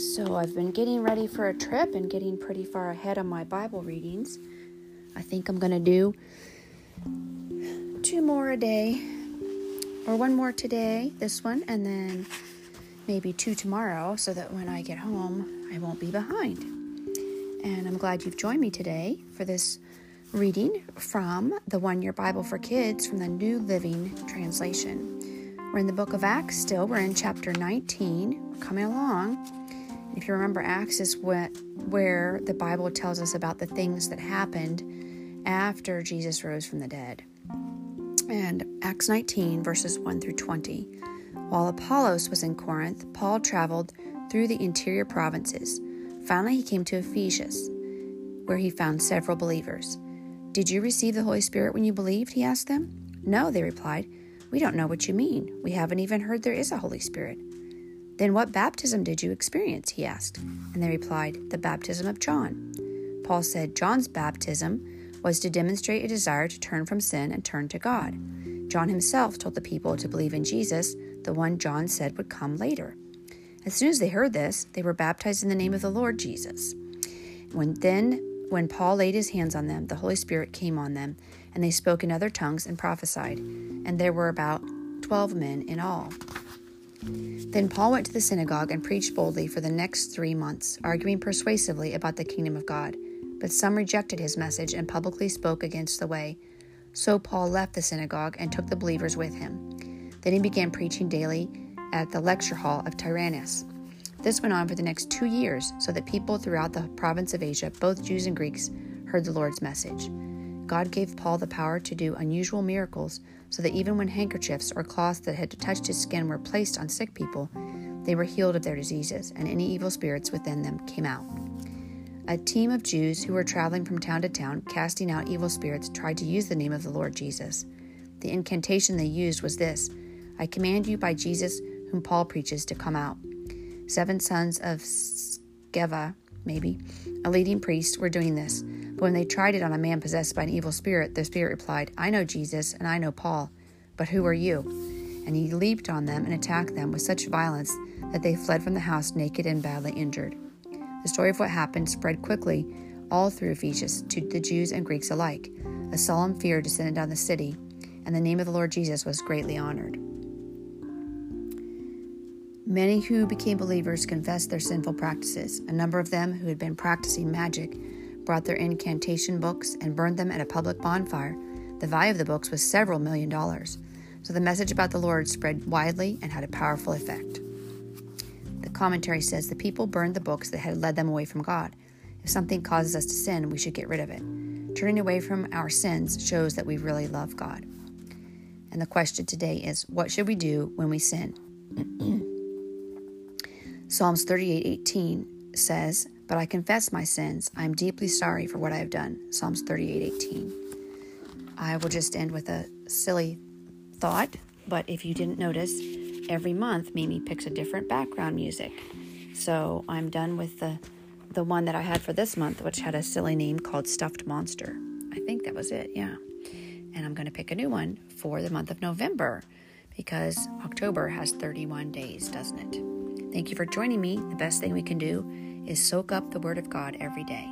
So I've been getting ready for a trip and getting pretty far ahead on my Bible readings. I think I'm going to do 2 more a day, or 1 more today, this one, and then maybe 2 tomorrow, so that when I get home, I won't be behind. And I'm glad you've joined me today for this reading from the One Year Bible for Kids from the New Living Translation. We're in the book of Acts still. We're in chapter 19. We're coming along. If you remember, Acts is where the Bible tells us about the things that happened after Jesus rose from the dead. And Acts 19, verses 1 through 20. While Apollos was in Corinth, Paul traveled through the interior provinces. Finally, he came to Ephesus, where he found several believers. "Did you receive the Holy Spirit when you believed?" he asked them. "No," they replied. "We don't know what you mean. We haven't even heard there is a Holy Spirit." "Then what baptism did you experience?" he asked. And they replied, "The baptism of John." Paul said, "John's baptism was to demonstrate a desire to turn from sin and turn to God. John himself told the people to believe in Jesus, the one John said would come later." As soon as they heard this, they were baptized in the name of the Lord Jesus. When Paul laid his hands on them, the Holy Spirit came on them, and they spoke in other tongues and prophesied. And there were about 12 men in all. Then Paul went to the synagogue and preached boldly for the next 3 months, arguing persuasively about the kingdom of God. But some rejected his message and publicly spoke against the way. So Paul left the synagogue and took the believers with him. Then he began preaching daily at the lecture hall of Tyrannus. This went on for the next 2 years, so that people throughout the province of Asia, both Jews and Greeks, heard the Lord's message. God gave Paul the power to do unusual miracles, so that even when handkerchiefs or cloths that had touched his skin were placed on sick people, they were healed of their diseases, and any evil spirits within them came out. A team of Jews who were traveling from town to town, casting out evil spirits, tried to use the name of the Lord Jesus. The incantation they used was this: "I command you by Jesus, whom Paul preaches, to come out." 7 sons of Sceva, a leading priest, were doing this. But when they tried it on a man possessed by an evil spirit, the spirit replied, "I know Jesus and I know Paul, but who are you?" And he leaped on them and attacked them with such violence that they fled from the house naked and badly injured. The story of what happened spread quickly all through Ephesus to the Jews and Greeks alike. A solemn fear descended on the city, and the name of the Lord Jesus was greatly honored. Many who became believers confessed their sinful practices. A number of them who had been practicing magic brought their incantation books and burned them at a public bonfire. The value of the books was several $1,000,000. So the message about the Lord spread widely and had a powerful effect. The commentary says the people burned the books that had led them away from God. If something causes us to sin, we should get rid of it. Turning away from our sins shows that we really love God. And the question today is, what should we do when we sin? Psalms 38:18 says, "But I confess my sins. I am deeply sorry for what I have done." Psalms 38:18. I will just end with a silly thought, but if you didn't notice, every month Mimi picks a different background music. So I'm done with the one that I had for this month, which had a silly name called Stuffed Monster. I think that was it, yeah. And I'm going to pick a new one for the month of November, because October has 31 days, doesn't it? Thank you for joining me. The best thing we can do is soak up the Word of God every day.